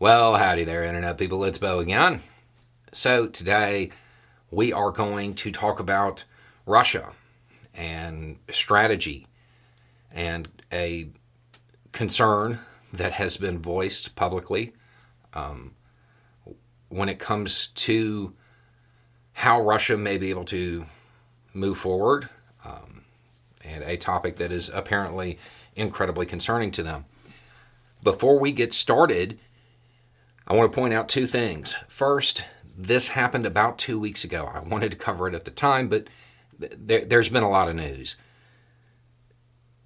Well, howdy there, Internet people. It's Bo again. So today we are going to talk about Russia and strategy and a concern that has been voiced publicly when it comes to how Russia may be able to move forward and a topic that is apparently incredibly concerning to them. Before we get started, I want to point out two things. First, this happened about 2 weeks ago. I wanted to cover it at the time, but there's been a lot of news.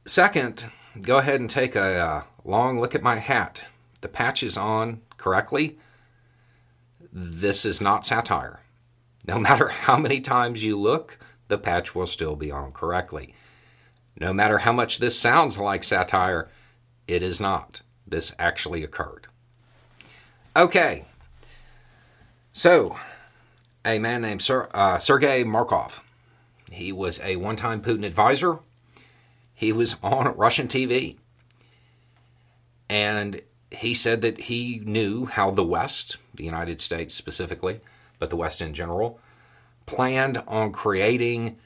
Second, go ahead and take a long look at my hat. The patch is on correctly. This is not satire. No matter how many times you look, the patch will still be on correctly. No matter how much this sounds like satire, it is not. This actually occurred. Okay, so a man named Sergei Markov, he was a one-time Putin advisor. He was on Russian TV, and he said that he knew how the West, the United States specifically, but the West in general, planned on creating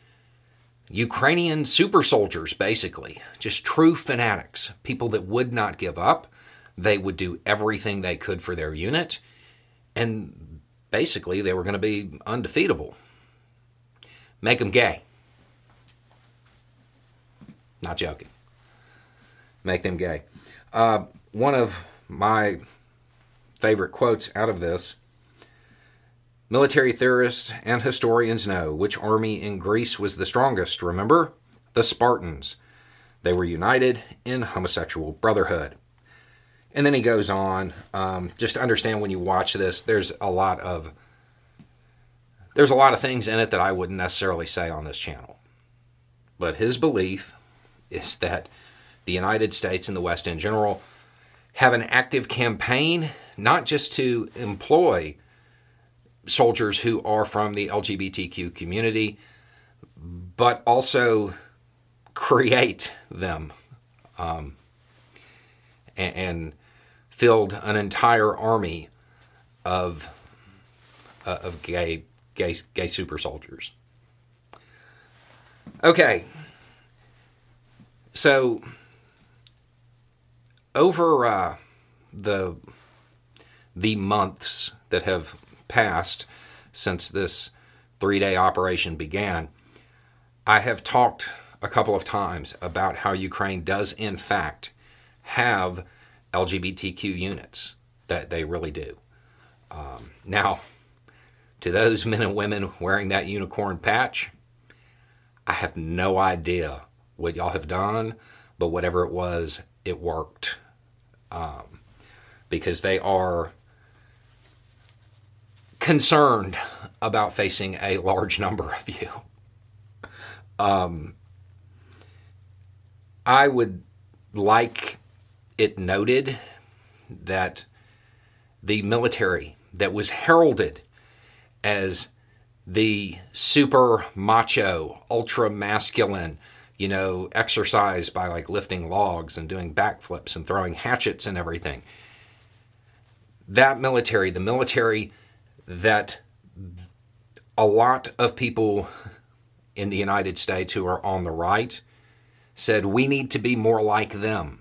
Ukrainian super soldiers, basically, just true fanatics, people that would not give up. They would do everything they could for their unit, and basically they were going to be undefeatable. Make them gay. Not joking. Make them gay. One of my favorite quotes out of this: military theorists and historians know which army in Greece was the strongest, remember? The Spartans. They were united in homosexual brotherhood. And then he goes on, just understand when you watch this, there's a lot of things in it that I wouldn't necessarily say on this channel. But his belief is that the United States and the West in general have an active campaign, not just to employ soldiers who are from the LGBTQ community, but also create them, and filled an entire army of gay super soldiers. Okay, so over the months that have passed since this three-day operation began, I have talked a couple of times about how Ukraine does in fact have LGBTQ units, that they really do. Now, to those men and women wearing that unicorn patch, I have no idea what y'all have done, but whatever it was, it worked. Because they are concerned about facing a large number of you. I would like it noted that the military that was heralded as the super macho, ultra masculine, exercise by like lifting logs and doing backflips and throwing hatchets and everything. That military, the military that a lot of people in the United States who are on the right said, we need to be more like them.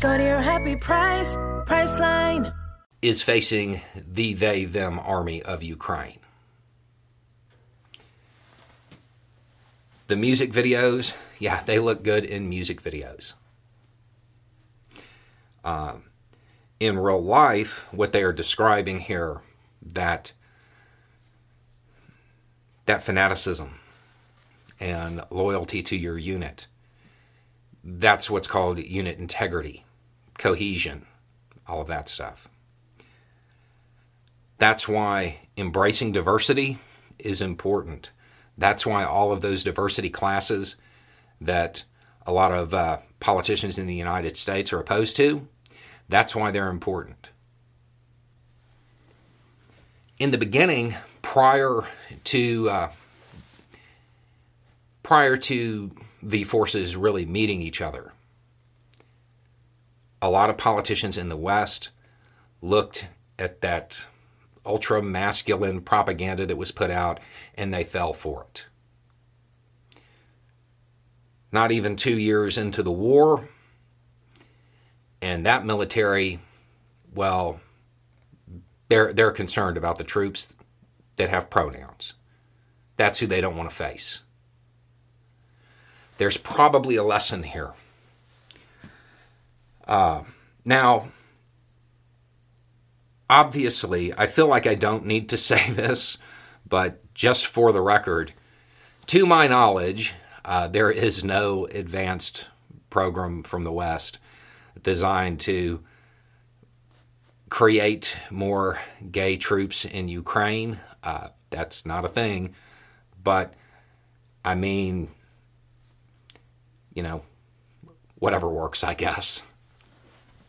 Go to your happy price, Priceline. Is facing the they-them army of Ukraine. The music videos, yeah, they look good in music videos. In real life, what they are describing here, that fanaticism and loyalty to your unit, that's what's called unit integrity. Cohesion, all of that stuff. That's why embracing diversity is important. That's why all of those diversity classes that a lot of politicians in the United States are opposed to, that's why they're important. In the beginning, prior to the forces really meeting each other, a lot of politicians in the West looked at that ultra-masculine propaganda that was put out, and they fell for it. Not even 2 years into the war, and that military, well, they're concerned about the troops that have pronouns. That's who they don't want to face. There's probably a lesson here. Now, obviously, I feel like I don't need to say this, but just for the record, to my knowledge, there is no advanced program from the West designed to create more gay troops in Ukraine. That's not a thing. But, I mean, you know, whatever works, I guess.